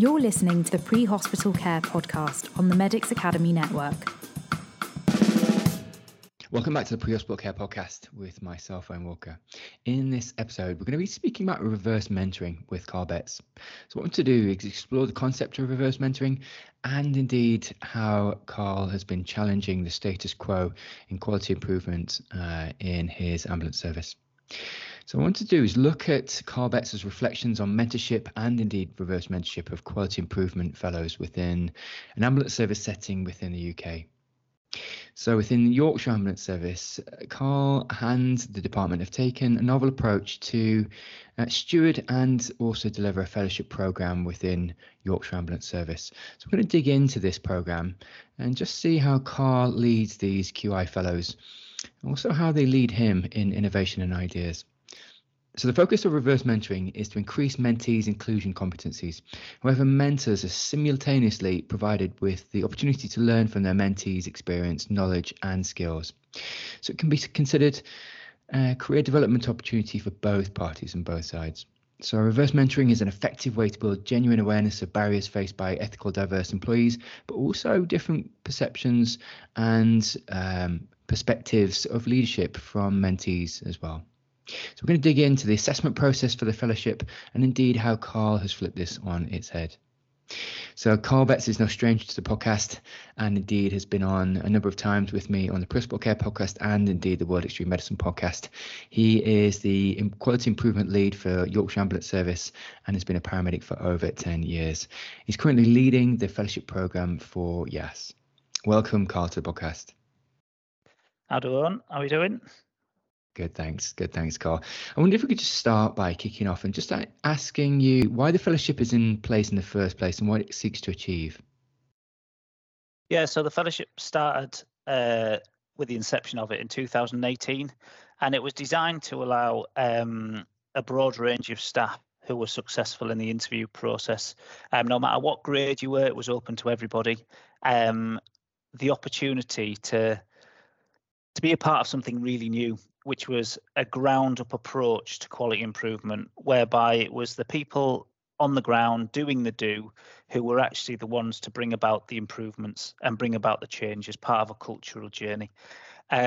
You're listening to the Pre-Hospital Care podcast on the Medics Academy Network. Welcome back to the Pre-Hospital Care podcast with myself, Ryan Walker. In this episode, we're going to be speaking about reverse mentoring with Carl Betts. So what I want to do is explore the concept of reverse mentoring and indeed how Carl has been challenging the status quo in quality improvement in his ambulance service. So what I want to do is look at Carl Betts' reflections on mentorship and indeed reverse mentorship of quality improvement fellows within an ambulance service setting within the UK. So within the Yorkshire Ambulance Service, Carl and the department have taken a novel approach to steward and also deliver a fellowship programme within Yorkshire Ambulance Service. So we're going to dig into this programme and just see how Carl leads these QI fellows, and also how they lead him in innovation and ideas. So the focus of reverse mentoring is to increase mentees' inclusion competencies. However, mentors are simultaneously provided with the opportunity to learn from their mentees' experience, knowledge and skills. So it can be considered a career development opportunity for both parties and both sides. So reverse mentoring is an effective way to build genuine awareness of barriers faced by ethical diverse employees, but also different perceptions and perspectives of leadership from mentees as well. So we're going to dig into the assessment process for the fellowship and indeed how Carl has flipped this on its head. So Carl Betts is no stranger to the podcast and indeed has been on a number of times with me on the Principal Care podcast and indeed the World Extreme Medicine podcast. He is the Quality Improvement Lead for Yorkshire Ambulance Service and has been a paramedic for over 10 years. He's currently leading the fellowship programme for YAS. Welcome, Carl, to the podcast. How are we doing? Good, thanks, Carl. I wonder if we could just start by kicking off and just asking you why the fellowship is in place in the first place and what it seeks to achieve. Yeah, so the fellowship started with the inception of it in 2018, and it was designed to allow a broad range of staff who were successful in the interview process. No matter what grade you were, it was open to everybody. The opportunity to be a part of something really new, which was a ground-up approach to quality improvement, whereby it was the people on the ground doing the do who were actually the ones to bring about the improvements and bring about the change as part of a cultural journey. We've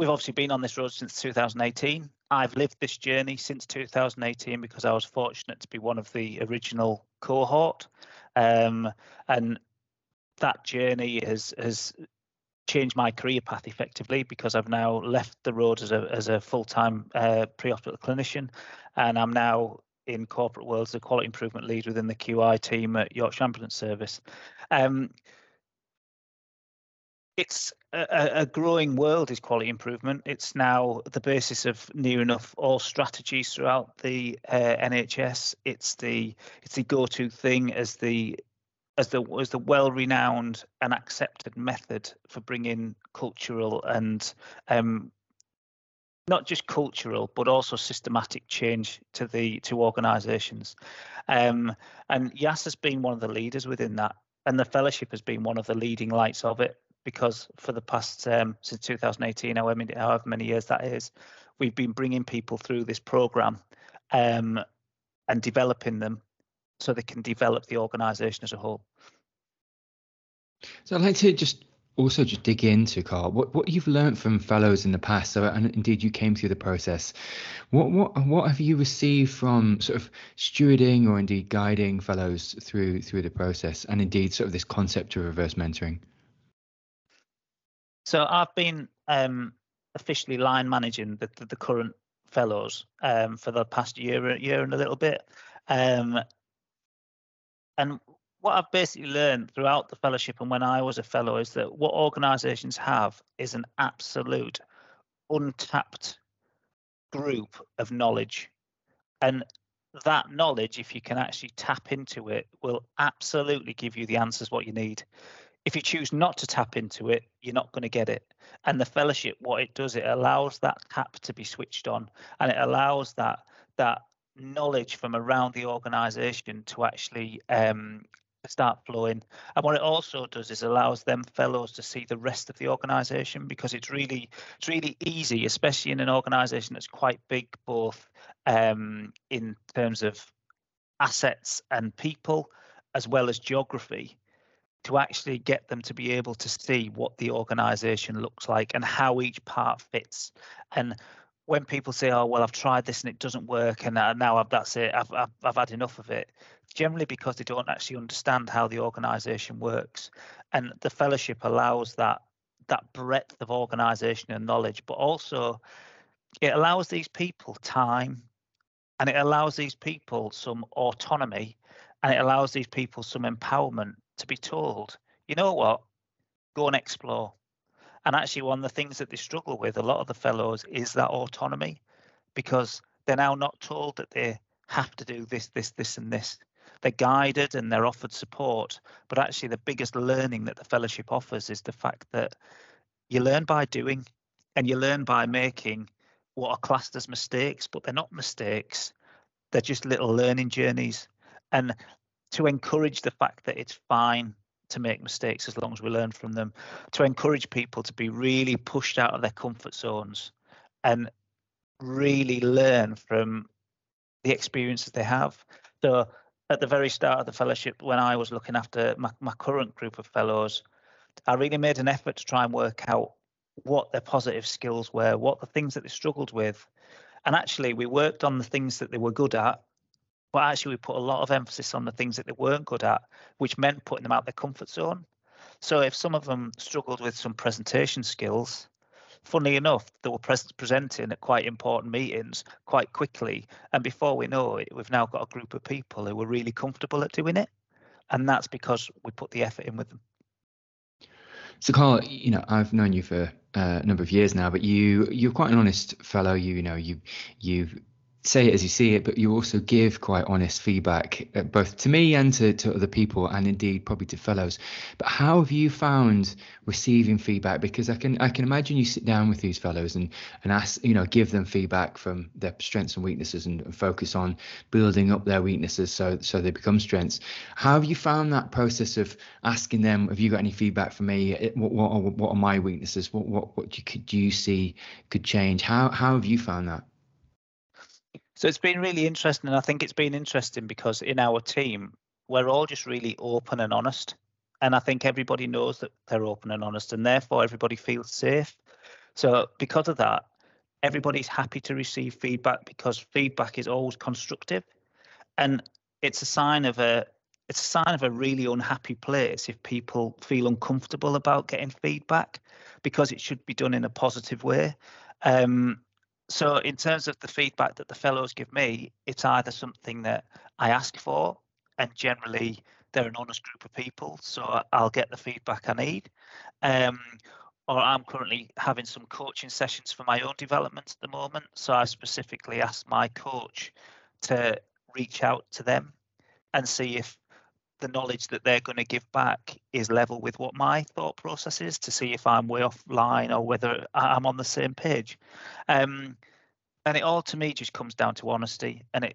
obviously been on this road since 2018. I've lived this journey since 2018 because I was fortunate to be one of the original cohort. And that journey has changed my career path effectively, because I've now left the road as a full-time pre-hospital clinician, and I'm now in corporate world as a quality improvement lead within the QI team at Yorkshire Ambulance Service. It's a growing world, is quality improvement. It's now the basis of near enough all strategies throughout the NHS. It's the go-to thing as the well-renowned and accepted method for bringing cultural and not just cultural, but also systematic change to organisations. And YAS has been one of the leaders within that, and the fellowship has been one of the leading lights of it, because for the past, since 2018, however many years that is, we've been bringing people through this programme and developing them so they can develop the organisation as a whole. So I'd like to just dig into, Carl, what you've learned from fellows in the past. So, and indeed you came through the process. What have you received from sort of stewarding or indeed guiding fellows through the process, and indeed sort of this concept of reverse mentoring? So I've been officially line managing the current fellows for the past year and a little bit. And what I've basically learned throughout the fellowship and when I was a fellow is that what organisations have is an absolute untapped group of knowledge. And that knowledge, if you can actually tap into it, will absolutely give you the answers what you need. If you choose not to tap into it, you're not going to get it. And the fellowship, what it does, it allows that tap to be switched on, and it allows that knowledge from around the organisation to actually start flowing. And what it also does is allows them fellows to see the rest of the organisation, because it's really easy, especially in an organisation that's quite big, both in terms of assets and people, as well as geography, to actually get them to be able to see what the organisation looks like and how each part fits. And when people say, oh, well, I've tried this and it doesn't work, and now that's it, I've had enough of it, generally because they don't actually understand how the organisation works. And the fellowship allows that breadth of organisation and knowledge, but also it allows these people time, and it allows these people some autonomy, and it allows these people some empowerment to be told, you know what, go and explore. And actually one of the things that they struggle with, a lot of the fellows, is that autonomy, because they're now not told that they have to do this, this, this and this. They're guided and they're offered support. But actually the biggest learning that the fellowship offers is the fact that you learn by doing, and you learn by making what are classed as mistakes, but they're not mistakes. They're just little learning journeys. And to encourage the fact that it's fine to make mistakes as long as we learn from them, to encourage people to be really pushed out of their comfort zones and really learn from the experiences they have. So at the very start of the fellowship, when I was looking after my current group of fellows, I really made an effort to try and work out what their positive skills were, what the things that they struggled with. And actually we worked on the things that they were good at, but actually we put a lot of emphasis on the things that they weren't good at, which meant putting them out their comfort zone. So if some of them struggled with some presentation skills, funnily enough, they were presenting at quite important meetings quite quickly. And before we know it, we've now got a group of people who were really comfortable at doing it. And that's because we put the effort in with them. So Carl, you know, I've known you for a number of years now, but you're quite an honest fellow. You say it as you see it, but you also give quite honest feedback, both to me and to other people, and indeed probably to fellows. But how have you found receiving feedback? Because I can imagine you sit down with these fellows and ask, you know, give them feedback from their strengths and weaknesses, and focus on building up their weaknesses so they become strengths. How have you found that process of asking them, have you got any feedback for me? What are my weaknesses? What do you see could change? How have you found that? So it's been really interesting, and I think it's been interesting because in our team, we're all just really open and honest. And I think everybody knows that they're open and honest, and therefore everybody feels safe. So because of that, everybody's happy to receive feedback, because feedback is always constructive. And it's a sign of a really unhappy place if people feel uncomfortable about getting feedback, because it should be done in a positive way. So in terms of the feedback that the fellows give me, it's either something that I ask for, and generally they're an honest group of people, so I'll get the feedback I need. Or I'm currently having some coaching sessions for my own development at the moment, so I specifically asked my coach to reach out to them and see if the knowledge that they're going to give back is level with what my thought process is, to see if I'm way offline or whether I'm on the same page. And it all to me just comes down to honesty, and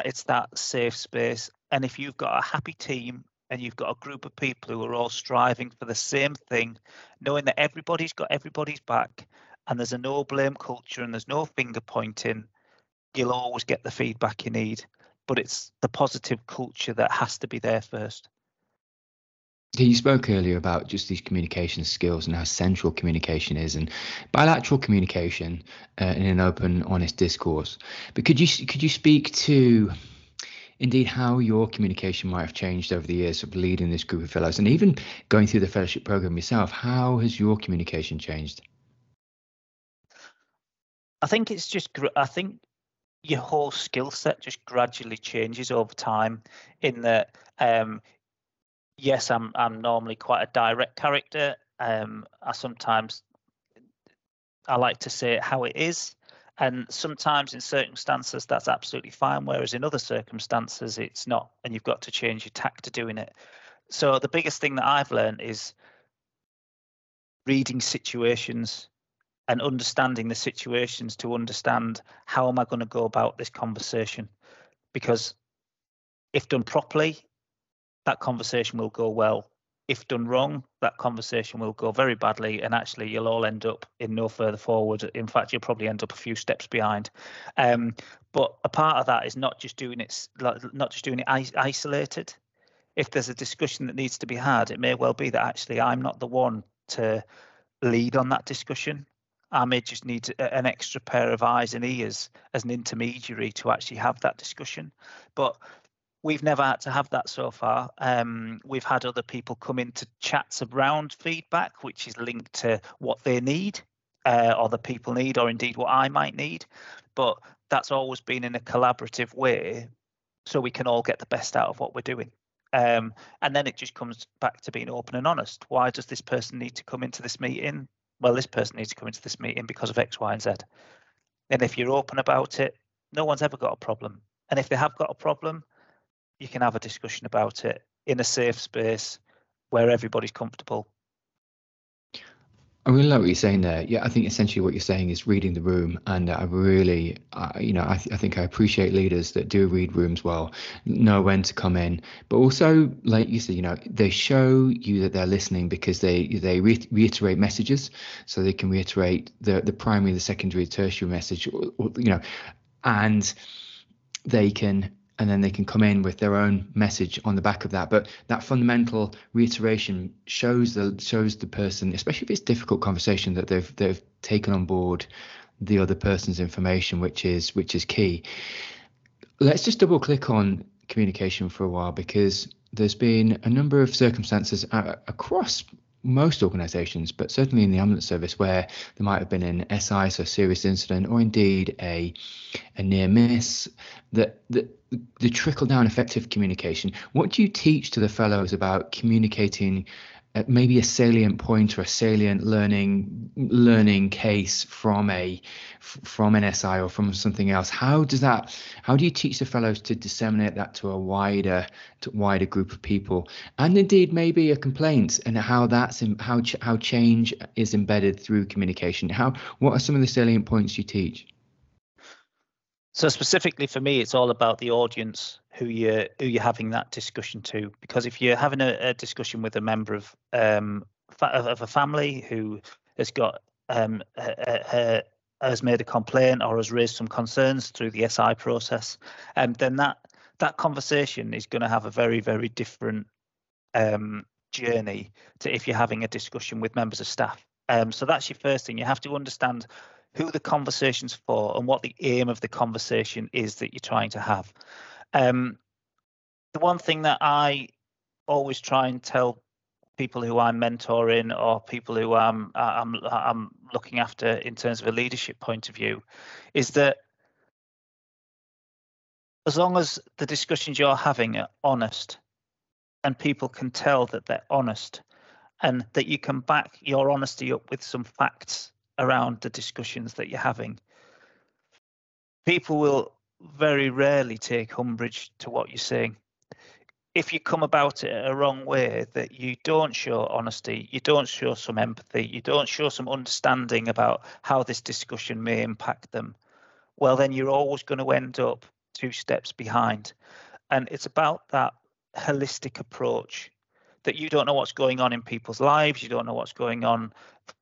it's that safe space. And if you've got a happy team and you've got a group of people who are all striving for the same thing, knowing that everybody's got everybody's back, and there's a no blame culture and there's no finger pointing, you'll always get the feedback you need. But it's the positive culture that has to be there first. You spoke earlier about just these communication skills and how central communication is, and bilateral communication in an open, honest discourse. But could you speak to indeed how your communication might have changed over the years of leading this group of fellows, and even going through the fellowship program yourself? How has your communication changed? I think your whole skill set just gradually changes over time, in that, yes, I'm normally quite a direct character. I like to say it how it is. And sometimes in circumstances, that's absolutely fine. Whereas in other circumstances, it's not, and you've got to change your tack to doing it. So the biggest thing that I've learned is reading situations and understanding the situations to understand, how am I going to go about this conversation? Because if done properly, that conversation will go well. if done wrong, that conversation will go very badly, and actually you'll all end up in no further forward. In fact, you'll probably end up a few steps behind. But a part of that is not just doing it isolated. If there's a discussion that needs to be had, it may well be that actually I'm not the one to lead on that discussion. I may just need an extra pair of eyes and ears as an intermediary to actually have that discussion. But we've never had to have that so far. We've had other people come into chats around feedback, which is linked to what they need, or the people need, or indeed what I might need. But that's always been in a collaborative way, so we can all get the best out of what we're doing. And then it just comes back to being open and honest. Why does this person need to come into this meeting? Well, this person needs to come into this meeting because of X, Y, and Z. And if you're open about it, no one's ever got a problem. And if they have got a problem, you can have a discussion about it in a safe space where everybody's comfortable. I really like what you're saying there. Yeah, I think essentially what you're saying is reading the room, and I think I appreciate leaders that do read rooms well, know when to come in, but also, like you said, they show you that they're listening because they reiterate messages, so they can reiterate the primary, the secondary, tertiary message, and then they can come in with their own message on the back of that. But that fundamental reiteration shows the person, especially if it's a difficult conversation, that they've taken on board the other person's information, which is key. Let's just double click on communication for a while, because there's been a number of circumstances across most organisations, but certainly in the ambulance service, where there might have been an SI, so serious incident, or indeed a near miss, that the trickle down effect of communication. What do you teach to the fellows about communicating maybe a salient point or a salient learning case from an SI or from something else? How do you teach the fellows to disseminate that to a wider group of people, and indeed maybe a complaint, and how change is embedded through communication? What are some of the salient points you teach? So specifically for me, it's all about the audience who you're having that discussion to, because if you're having a discussion with a member of a family who has got has made a complaint or has raised some concerns through the SI process, then that conversation is going to have a very, very different journey to if you're having a discussion with members of staff. So that's your first thing. You have to understand who the conversation's for and what the aim of the conversation is that you're trying to have. The one thing that I always try and tell people who I'm mentoring or people who I'm looking after in terms of a leadership point of view is that as long as the discussions you're having are honest and people can tell that they're honest, and that you can back your honesty up with some facts around the discussions that you're having, people will very rarely take umbrage to what you're saying. If you come about it a wrong way, that you don't show honesty, you don't show some empathy, you don't show some understanding about how this discussion may impact them, well, then you're always going to end up two steps behind. And it's about that holistic approach, that you don't know what's going on in people's lives, you don't know what's going on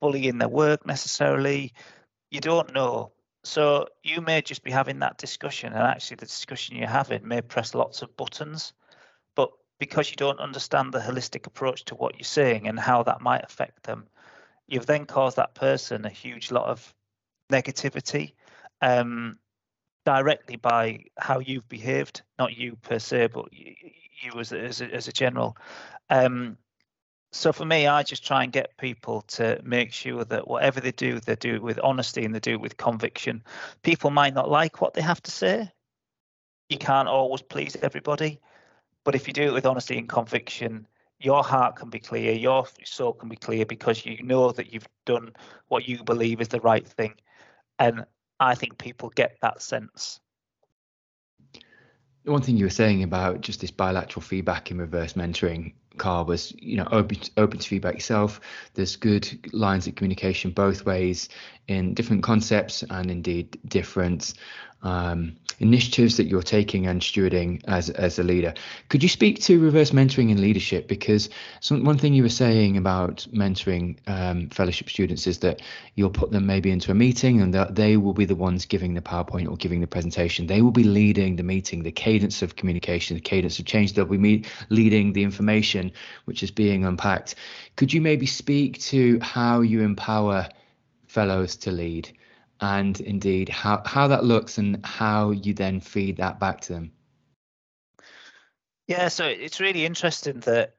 fully in their work necessarily, you don't know. So you may just be having that discussion, and actually the discussion you're having may press lots of buttons, but because you don't understand the holistic approach to what you're saying and how that might affect them, you've then caused that person a huge lot of negativity directly by how you've behaved, not you per se, but you as a general. So for me, I just try and get people to make sure that whatever they do it with honesty and they do it with conviction. People might not like what they have to say. You can't always please everybody. But if you do it with honesty and conviction, your heart can be clear, your soul can be clear, because you know that you've done what you believe is the right thing. And I think people get that sense. One thing you were saying about just this bilateral feedback in reverse mentoring, Carl, was open to feedback yourself. There's good lines of communication both ways in different concepts and indeed different initiatives that you're taking and stewarding as a leader. Could you speak to reverse mentoring and leadership? Because one thing you were saying about mentoring fellowship students is that you'll put them maybe into a meeting and that they will be the ones giving the PowerPoint or giving the presentation. They will be leading the meeting, the cadence of communication, the cadence of change. They'll be leading the information which is being unpacked. Could you maybe speak to how you empower fellows to lead? And indeed, how that looks and how you then feed that back to them. Yeah, so it's really interesting that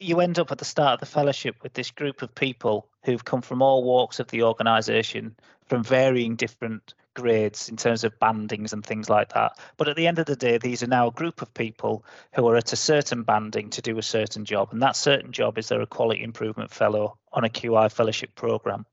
you end up at the start of the fellowship with this group of people who've come from all walks of the organisation, from varying different grades in terms of bandings and things like that. But at the end of the day, these are now a group of people who are at a certain banding to do a certain job. And that certain job is they're a Quality Improvement Fellow on a QI fellowship programme.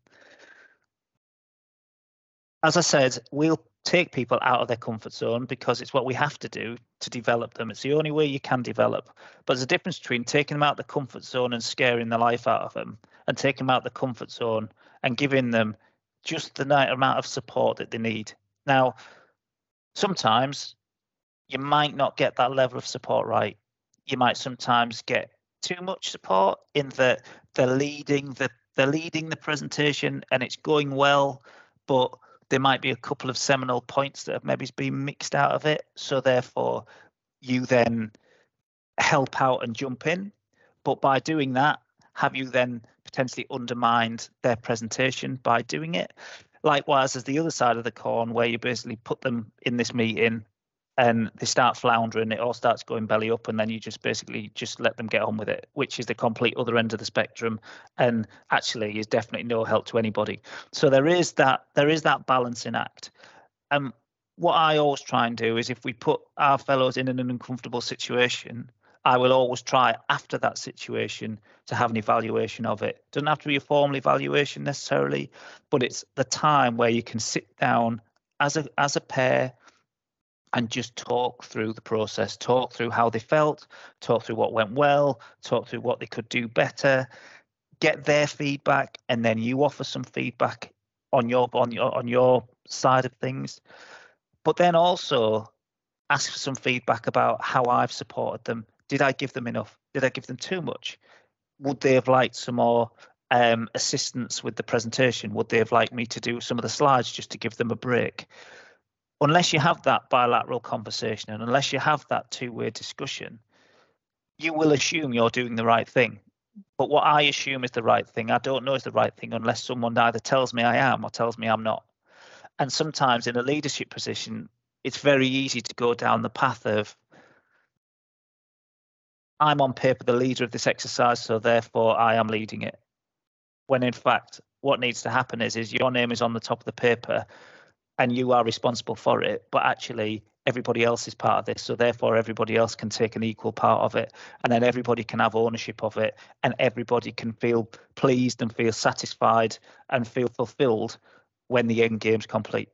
As I said, we'll take people out of their comfort zone because it's what we have to do to develop them. It's the only way you can develop. But there's a difference between taking them out of the comfort zone and scaring the life out of them and taking them out of the comfort zone and giving them just the right amount of support that they need. Now, sometimes you might not get that level of support right. You might sometimes get too much support in that they're leading the presentation and it's going well, but there might be a couple of seminal points that have maybe been mixed out of it. So therefore, you then help out and jump in. But by doing that, have you then potentially undermined their presentation by doing it? Likewise, there's the other side of the coin where you basically put them in this meeting and they start floundering. It all starts going belly up and then you just basically just let them get on with it, which is the complete other end of the spectrum and actually is definitely no help to anybody. So there is that balancing act. What I always try and do is if we put our fellows in an uncomfortable situation, I will always try after that situation to have an evaluation of it. Doesn't have to be a formal evaluation necessarily, but it's the time where you can sit down as a pair and just talk through the process, talk through how they felt, talk through what went well, talk through what they could do better, get their feedback, and then you offer some feedback on your side of things. But then also ask for some feedback about how I've supported them. Did I give them enough? Did I give them too much? Would they have liked some more assistance with the presentation? Would they have liked me to do some of the slides just to give them a break? Unless you have that bilateral conversation and unless you have that two-way discussion, you will assume you're doing the right thing. But what I assume is the right thing, I don't know is the right thing unless someone either tells me I am or tells me I'm not. And sometimes in a leadership position, it's very easy to go down the path of, I'm on paper the leader of this exercise, so therefore I am leading it. When in fact, what needs to happen is your name is on the top of the paper, and you are responsible for it, but actually everybody else is part of this. So therefore everybody else can take an equal part of it and then everybody can have ownership of it and everybody can feel pleased and feel satisfied and feel fulfilled when the end game's complete.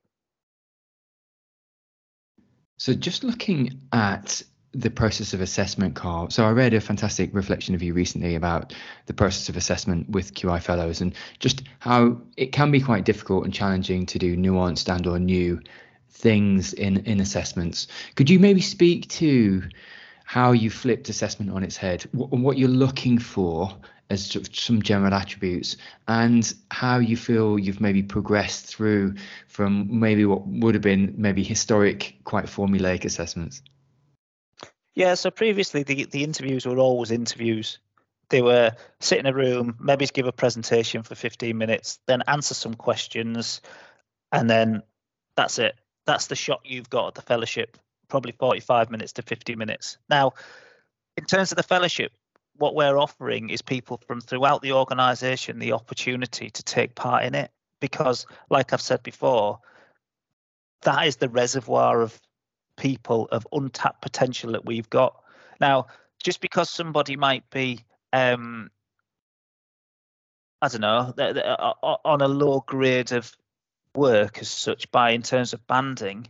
So just looking at the process of assessment, Carl. So I read a fantastic reflection of you recently about the process of assessment with QI fellows and just how it can be quite difficult and challenging to do nuanced and or new things in assessments. Could you maybe speak to how you flipped assessment on its head, what you're looking for as sort of some general attributes and how you feel you've maybe progressed through from maybe what would have been maybe historic, quite formulaic assessments? Yeah, so previously the interviews were always interviews. They were sit in a room, maybe give a presentation for 15 minutes, then answer some questions, and then that's it. That's the shot you've got at the fellowship, probably 45 minutes to 50 minutes. Now, in terms of the fellowship, what we're offering is people from throughout the organisation the opportunity to take part in it because, like I've said before, that is the reservoir of people of untapped potential that we've got. Now, just because somebody might be, I don't know, they're on a low grade of work as such by in terms of banding,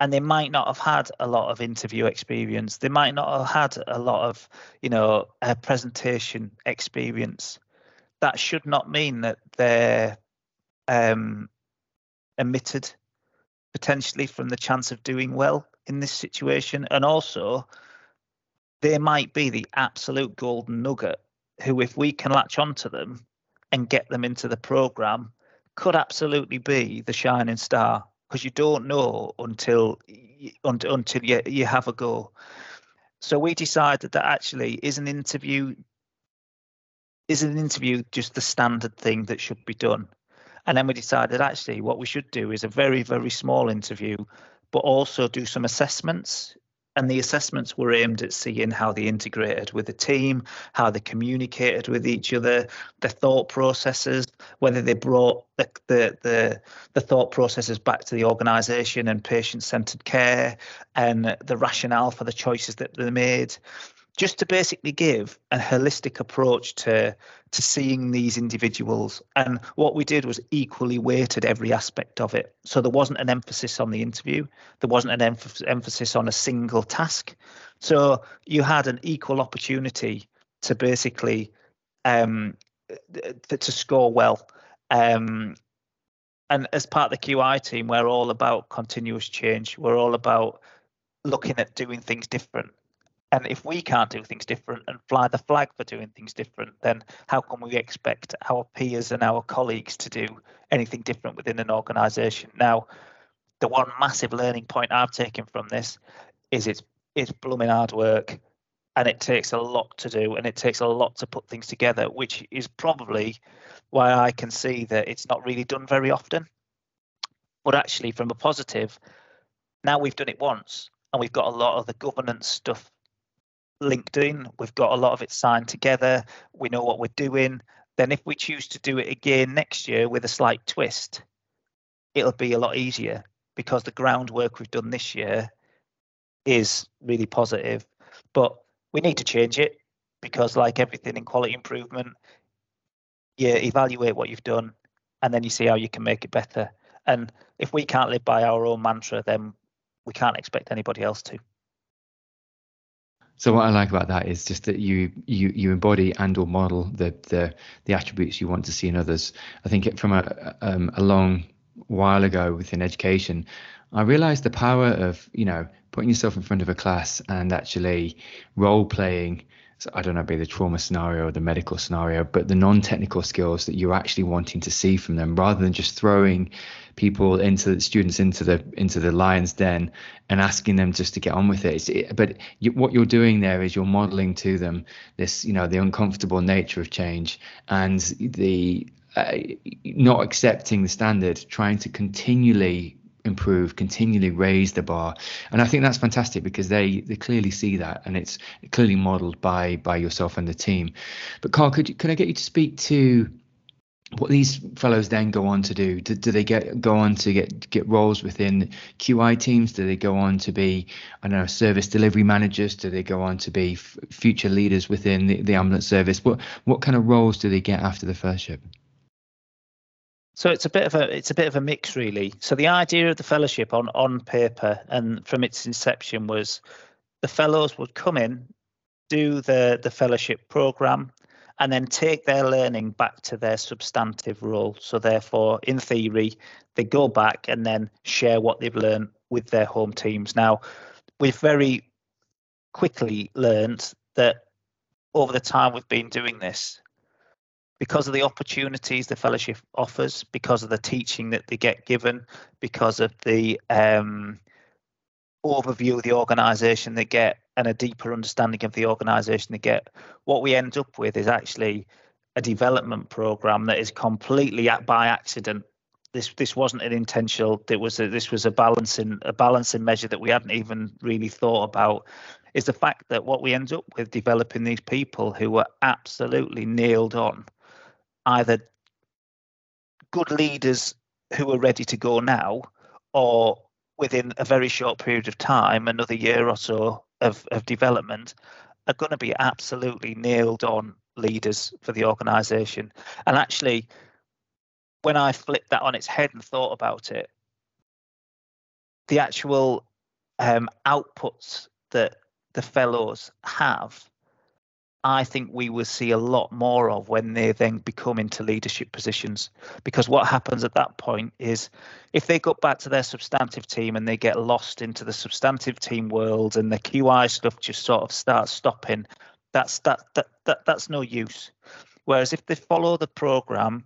and they might not have had a lot of interview experience. They might not have had a lot of, presentation experience. That should not mean that they're omitted. potentially from the chance of doing well in this situation. And also, they might be the absolute golden nugget who, if we can latch onto them and get them into the programme, could absolutely be the shining star, because you don't know until you have a go. So we decided that actually is an interview just the standard thing that should be done. And then we decided actually what we should do is a very, very small interview, but also do some assessments. And the assessments were aimed at seeing how they integrated with the team, how they communicated with each other, their thought processes, whether they brought the thought processes back to the organisation and patient-centred care, and the rationale for the choices that they made, just to basically give a holistic approach to seeing these individuals. And what we did was equally weighted every aspect of it. So there wasn't an emphasis on the interview. There wasn't an emphasis on a single task. So you had an equal opportunity to basically to score well. And as part of the QI team, we're all about continuous change. We're all about looking at doing things different. And if we can't do things different and fly the flag for doing things different, then how can we expect our peers and our colleagues to do anything different within an organisation? Now, the one massive learning point I've taken from this is it's blooming hard work, and it takes a lot to do, and it takes a lot to put things together, which is probably why I can see that it's not really done very often. But actually, from a positive, now we've done it once, and we've got a lot of the governance stuff linked in, we've got a lot of it signed together, we know what we're doing. Then if we choose to do it again next year with a slight twist, it'll be a lot easier, because the groundwork we've done this year is really positive. But we need to change it, because like everything in quality improvement, you evaluate what you've done and then you see how you can make it better. And if we can't live by our own mantra, then we can't expect anybody else to. So what I like about that is just that you embody and or model the attributes you want to see in others. I think from a long while ago within education, I realized the power of, putting yourself in front of a class and actually role playing. So I don't know, be the trauma scenario or the medical scenario, but the non-technical skills that you're actually wanting to see from them, rather than just throwing people into the lion's den and asking them just to get on with it. What you're doing there is you're modeling to them this, the uncomfortable nature of change and the not accepting the standard, trying to continually improve, continually raise the bar. And I think that's fantastic, because they clearly see that, and it's clearly modeled by yourself and the team. But Carl, could I get you to speak to what these fellows then go on to do? Do they go on to get roles within QI teams? Do they go on to be, service delivery managers? Do they go on to be future leaders within the ambulance service? What kind of roles do they get after the fellowship? So it's a bit of a mix, really. So the idea of the fellowship on paper and from its inception was the fellows would come in, do the fellowship programme, and then take their learning back to their substantive role. So therefore, in theory, they go back and then share what they've learned with their home teams. Now, we've very quickly learned that over the time we've been doing this, because of the opportunities the fellowship offers, because of the teaching that they get given, because of the overview of the organisation they get and a deeper understanding of the organisation they get, what we end up with is actually a development programme that is completely by accident. This wasn't an intentional. This was a balancing measure that we hadn't even really thought about. Is the fact that what we end up with developing these people who were absolutely nailed on, either good leaders who are ready to go now, or within a very short period of time, another year or so of development, are going to be absolutely nailed on leaders for the organisation. And actually, when I flipped that on its head and thought about it, the actual outputs that the fellows have I think we will see a lot more of when they then become into leadership positions. Because what happens at that point is if they go back to their substantive team and they get lost into the substantive team world and the QI stuff just sort of starts stopping, that's no use. Whereas if they follow the program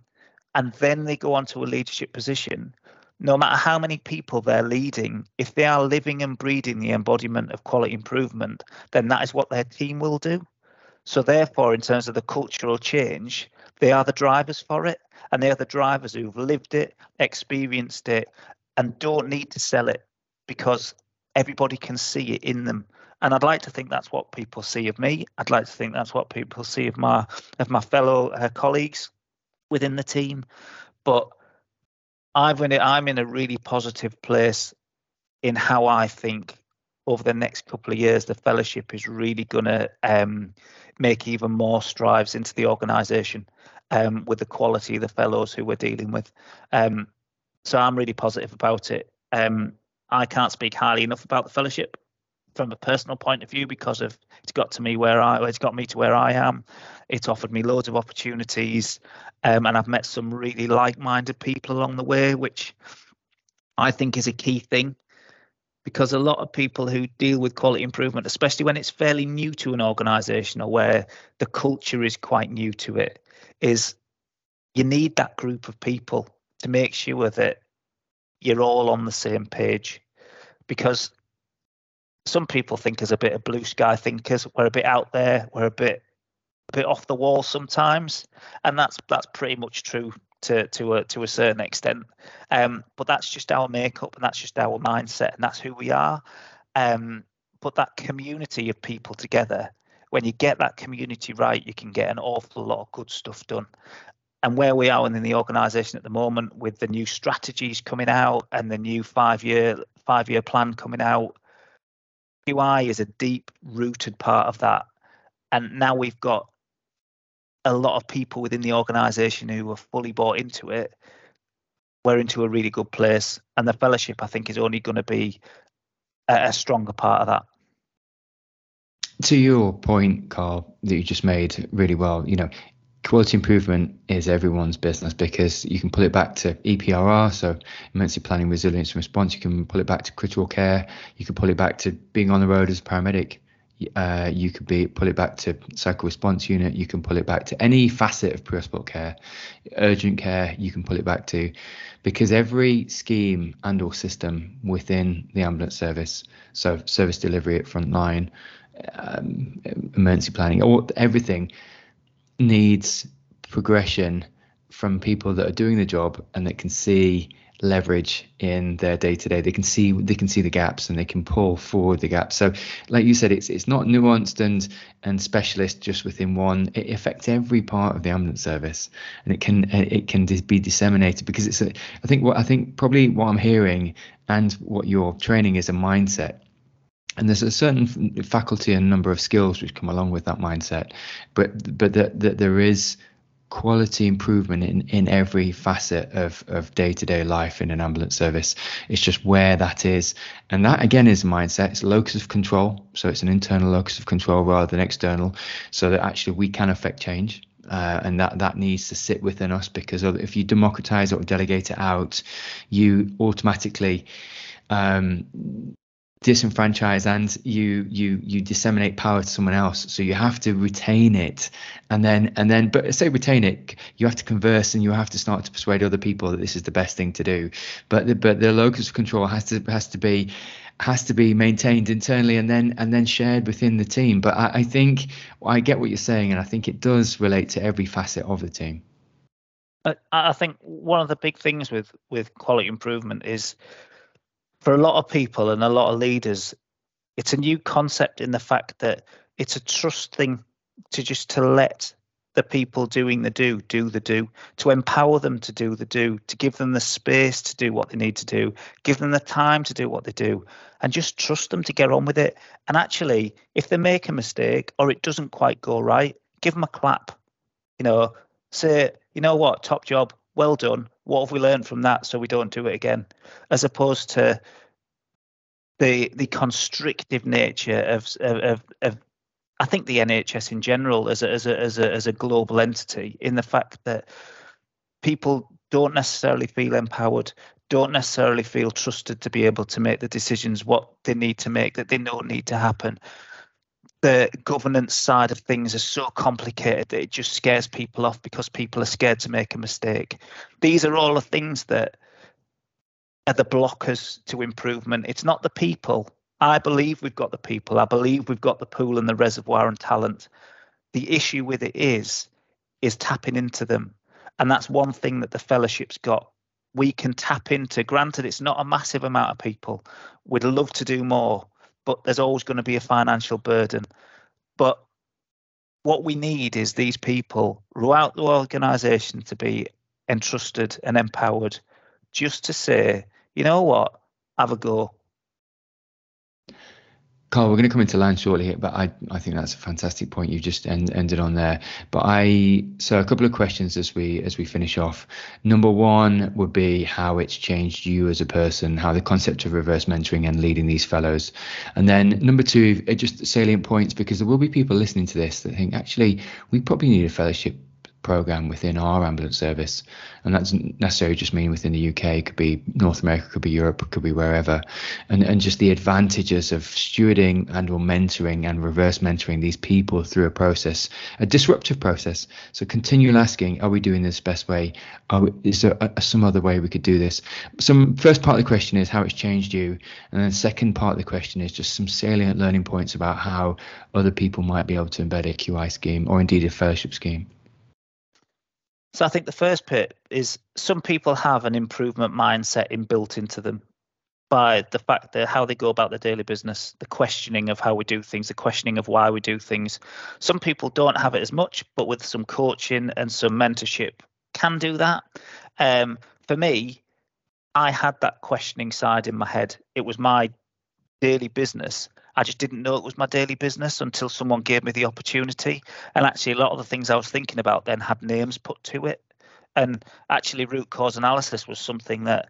and then they go on to a leadership position, no matter how many people they're leading, if they are living and breathing the embodiment of quality improvement, then that is what their team will do. So therefore, in terms of the cultural change, they are the drivers for it, and they are the drivers who've lived it, experienced it, and don't need to sell it because everybody can see it in them. And I'd like to think that's what people see of me. I'd like to think that's what people see of my fellow colleagues within the team. But I'm in a really positive place in how I think over the next couple of years, the fellowship is really going to make even more strides into the organisation with the quality of the fellows who we're dealing with. So I'm really positive about it. I can't speak highly enough about the fellowship from a personal point of view because of it's got me to where I am. It's offered me loads of opportunities, and I've met some really like-minded people along the way, which I think is a key thing. Because a lot of people who deal with quality improvement, especially when it's fairly new to an organisation or where the culture is quite new to it, is you need that group of people to make sure that you're all on the same page. Because some people think as a bit of blue sky thinkers, we're a bit out there, we're a bit off the wall sometimes, and that's pretty much true to a certain extent, but that's just our makeup and that's just our mindset and that's who we are. But that community of people together, when you get that community right, you can get an awful lot of good stuff done. And where we are in the organisation at the moment, with the new strategies coming out and the new five-year plan coming out, QI is a deep-rooted part of that. And now we've got a lot of people within the organisation who are fully bought into it. We're into a really good place, and the fellowship, I think, is only going to be a stronger part of that. To your point, Carl, that you just made really well, quality improvement is everyone's business, because you can pull it back to EPRR, so emergency planning, resilience and response. You can pull it back to critical care. You can pull it back to being on the road as a paramedic. You could pull it back to psycho response unit. You can pull it back to any facet of pre-hospital care, urgent care. You can pull it back to, because every scheme and or system within the ambulance service, so service delivery at frontline, emergency planning, or everything, needs progression from people that are doing the job and that can see leverage in their day-to-day. They can see the gaps and they can pull forward the gaps. So like you said, it's not nuanced and specialist just within one. It affects every part of the ambulance service, and it can be disseminated, because it's probably what I'm hearing and what your training is, a mindset. And there's a certain faculty and number of skills which come along with that mindset, but that there is quality improvement in every facet of day-to-day life in an ambulance service. It's just where that is, and that again is mindset. It's locus of control, so it's an internal locus of control rather than external, so that actually we can affect change, and that needs to sit within us, because if you democratize or delegate it out, you automatically disenfranchise and you disseminate power to someone else. So you have to retain it, and then but say retain it, you have to converse and you have to start to persuade other people that this is the best thing to do. But the locus of control has to be maintained internally and then shared within the team. But I think I get what you're saying, and I think it does relate to every facet of the team. I think one of the big things with quality improvement is, for a lot of people and a lot of leaders, it's a new concept in the fact that it's a trust thing to let the people doing the do, to empower them to do the do, to give them the space to do what they need to do, give them the time to do what they do, and just trust them to get on with it. And actually, if they make a mistake or it doesn't quite go right, give them a clap. Say, you know what, top job, well done. What have we learned from that so we don't do it again? As opposed to the constrictive nature of I think the NHS in general as a global entity, in the fact that people don't necessarily feel empowered, don't necessarily feel trusted to be able to make the decisions what they need to make that they know need to happen. The governance side of things is so complicated that it just scares people off because people are scared to make a mistake. These are all the things that are the blockers to improvement. It's not the people. I believe we've got the people. I believe we've got the pool and the reservoir and talent. The issue with it is tapping into them. And that's one thing that the fellowship's got. We can tap into, granted, it's not a massive amount of people. We'd love to do more, but there's always going to be a financial burden. But what we need is these people throughout the organisation to be entrusted and empowered just to say, you know what, have a go. Carl, we're going to come into land shortly here, but I think that's a fantastic point you've just ended on there. But so a couple of questions as we finish off. Number one would be how it's changed you as a person, how the concept of reverse mentoring and leading these fellows. And then number two, just salient points, because there will be people listening to this that think, actually, we probably need a fellowship program within our ambulance service, and that doesn't necessarily just mean within the UK. It could be North America, could be Europe, could be wherever, and just the advantages of stewarding and or mentoring and reverse mentoring these people through a process, a disruptive process. So continual asking, are we doing this best way? Is there some other way we could do this? Some first part of the question is how it's changed you, and then second part of the question is just some salient learning points about how other people might be able to embed a QI scheme or indeed a fellowship scheme. So I think the first bit is some people have an improvement mindset built into them by the fact that how they go about their daily business, the questioning of how we do things, the questioning of why we do things. Some people don't have it as much, but with some coaching and some mentorship can do that. For me, I had that questioning side in my head. It was my daily business. I just didn't know it was my daily business until someone gave me the opportunity. And actually, a lot of the things I was thinking about then had names put to it. And actually, root cause analysis was something that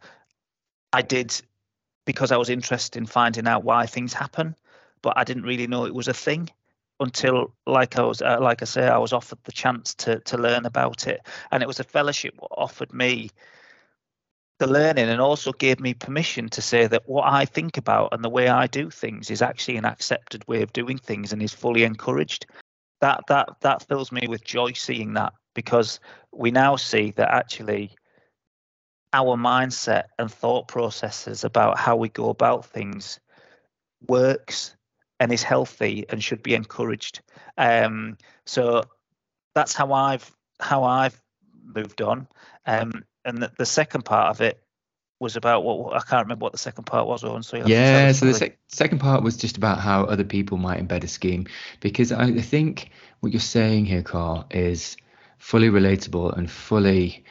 I did because I was interested in finding out why things happen. But I didn't really know it was a thing until, I was offered the chance to learn about it. And it was a fellowship that offered me the learning and also gave me permission to say that what I think about and the way I do things is actually an accepted way of doing things and is fully encouraged. That fills me with joy seeing that, because we now see that actually our mindset and thought processes about how we go about things works and is healthy and should be encouraged. So that's how I've moved on. And the second part of it was about what I can't remember what the second part was. So the second part was just about how other people might embed a scheme, because I think what you're saying here, Carl, is fully relatable and fully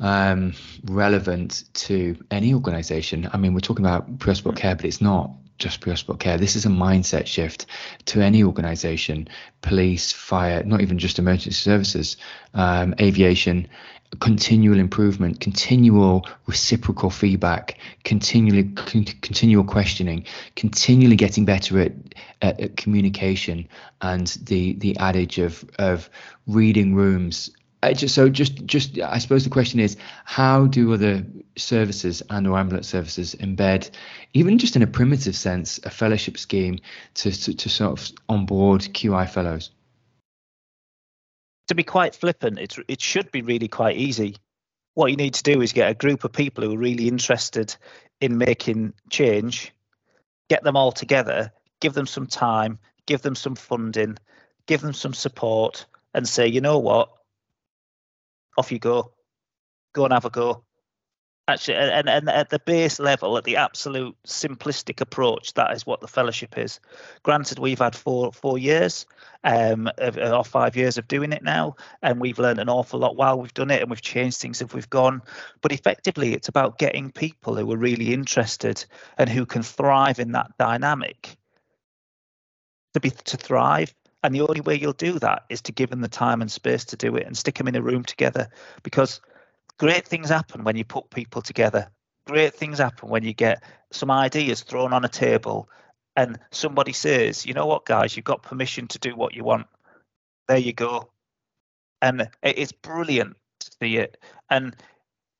relevant to any organisation. I mean, we're talking about pre-hospital care, but it's not just pre-hospital care. This is a mindset shift to any organisation: police, fire, not even just emergency services, aviation. Continual improvement, continual reciprocal feedback, continual questioning, continually getting better at communication, and the adage of reading rooms. So I suppose the question is, how do other services and or ambulance services embed, even just in a primitive sense, a fellowship scheme to sort of onboard QI fellows? To be quite flippant, it should be really quite easy. What you need to do is get a group of people who are really interested in making change, get them all together, give them some time, give them some funding, give them some support, and say, you know what, off you go, go and have a go. Actually, and at the base level, at the absolute simplistic approach, that is what the fellowship is. Granted, we've had four years or 5 years of doing it now, and we've learned an awful lot while we've done it, and we've changed things if we've gone. But effectively, it's about getting people who are really interested and who can thrive in that dynamic to thrive. And the only way you'll do that is to give them the time and space to do it and stick them in a room together, because great things happen when you put people together. Great things happen when you get some ideas thrown on a table and somebody says, you know what, guys, you've got permission to do what you want. There you go. And it's brilliant to see it. And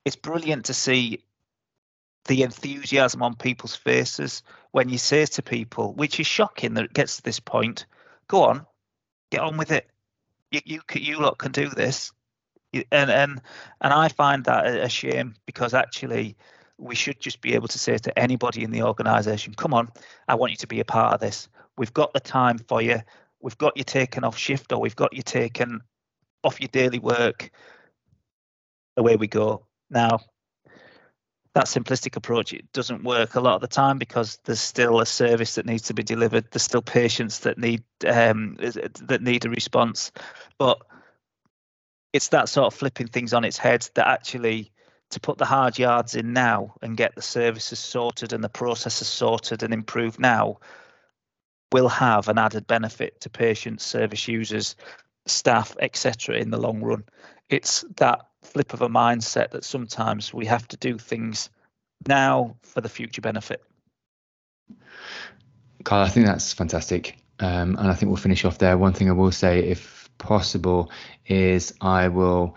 it's brilliant to see the enthusiasm on people's faces when you say to people, which is shocking that it gets to this point, go on, get on with it. You lot can do this. And I find that a shame, because actually we should just be able to say to anybody in the organisation, come on, I want you to be a part of this. We've got the time for you. We've got you taken off shift, or we've got you taken off your daily work. Away we go. Now, that simplistic approach, it doesn't work a lot of the time, because there's still a service that needs to be delivered. There's still patients that need a response. But it's that sort of flipping things on its head that actually to put the hard yards in now and get the services sorted and the processes sorted and improved now will have an added benefit to patients, service users, staff, etc. in the long run. It's that flip of a mindset that sometimes we have to do things now for the future benefit. Carl, I think that's fantastic. And I think we'll finish off there. One thing I will say, if possible, is I will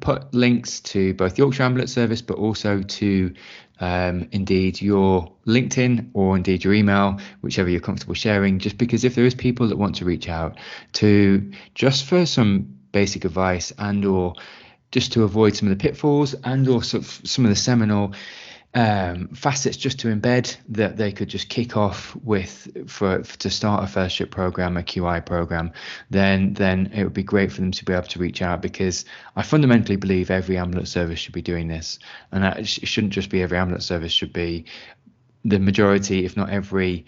put links to both Yorkshire Ambulance Service, but also to indeed your LinkedIn or indeed your email, whichever you're comfortable sharing, just because if there is people that want to reach out to just for some basic advice and or just to avoid some of the pitfalls and also some of the seminal facets just to embed that they could just kick off with to start a fellowship program, a QI program, then it would be great for them to be able to reach out, because I fundamentally believe every ambulance service should be doing this. And that it shouldn't just be every ambulance service, should be the majority, if not every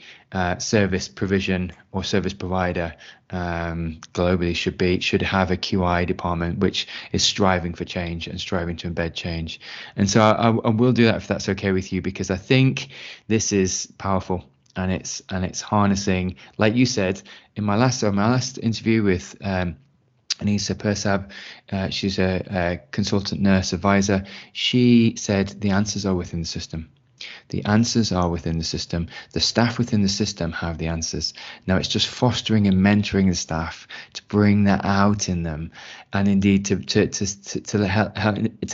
service provision or service provider globally should have a QI department which is striving for change and striving to embed change. And so I will do that if that's okay with you, because I think this is powerful, and it's harnessing, like you said in my last interview with Anissa Persab, she's a consultant nurse advisor. She said the answers are within the system. The answers are within the system. The staff within the system have the answers. Now it's just fostering and mentoring the staff to bring that out in them, and indeed to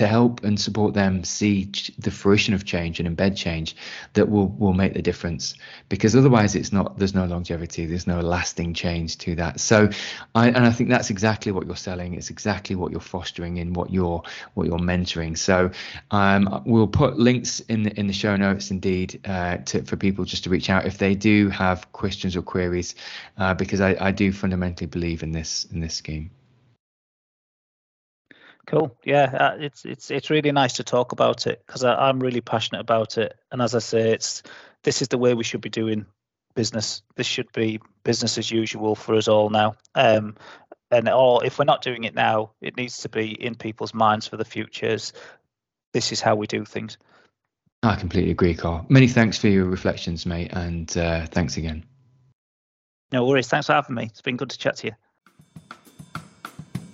help and support them see the fruition of change and embed change that will make the difference. Because otherwise, there's no longevity. There's no lasting change to that. So, I think that's exactly what you're selling. It's exactly what you're fostering and what you're mentoring. So, we'll put links in the show notes indeed for people just to reach out if they do have questions or queries, because I do fundamentally believe in this scheme. Cool. Yeah, it's really nice to talk about it, because I'm really passionate about it, and as I say, this is the way we should be doing business. This should be business as usual for us all now, and or if we're not doing it now, it needs to be in people's minds for the futures. This is how we do things. I completely agree, Carl. Many thanks for your reflections, mate, and thanks again. No worries. Thanks for having me. It's been good to chat to you.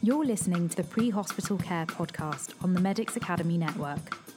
You're listening to the Pre-Hospital Care podcast on the Medics Academy Network.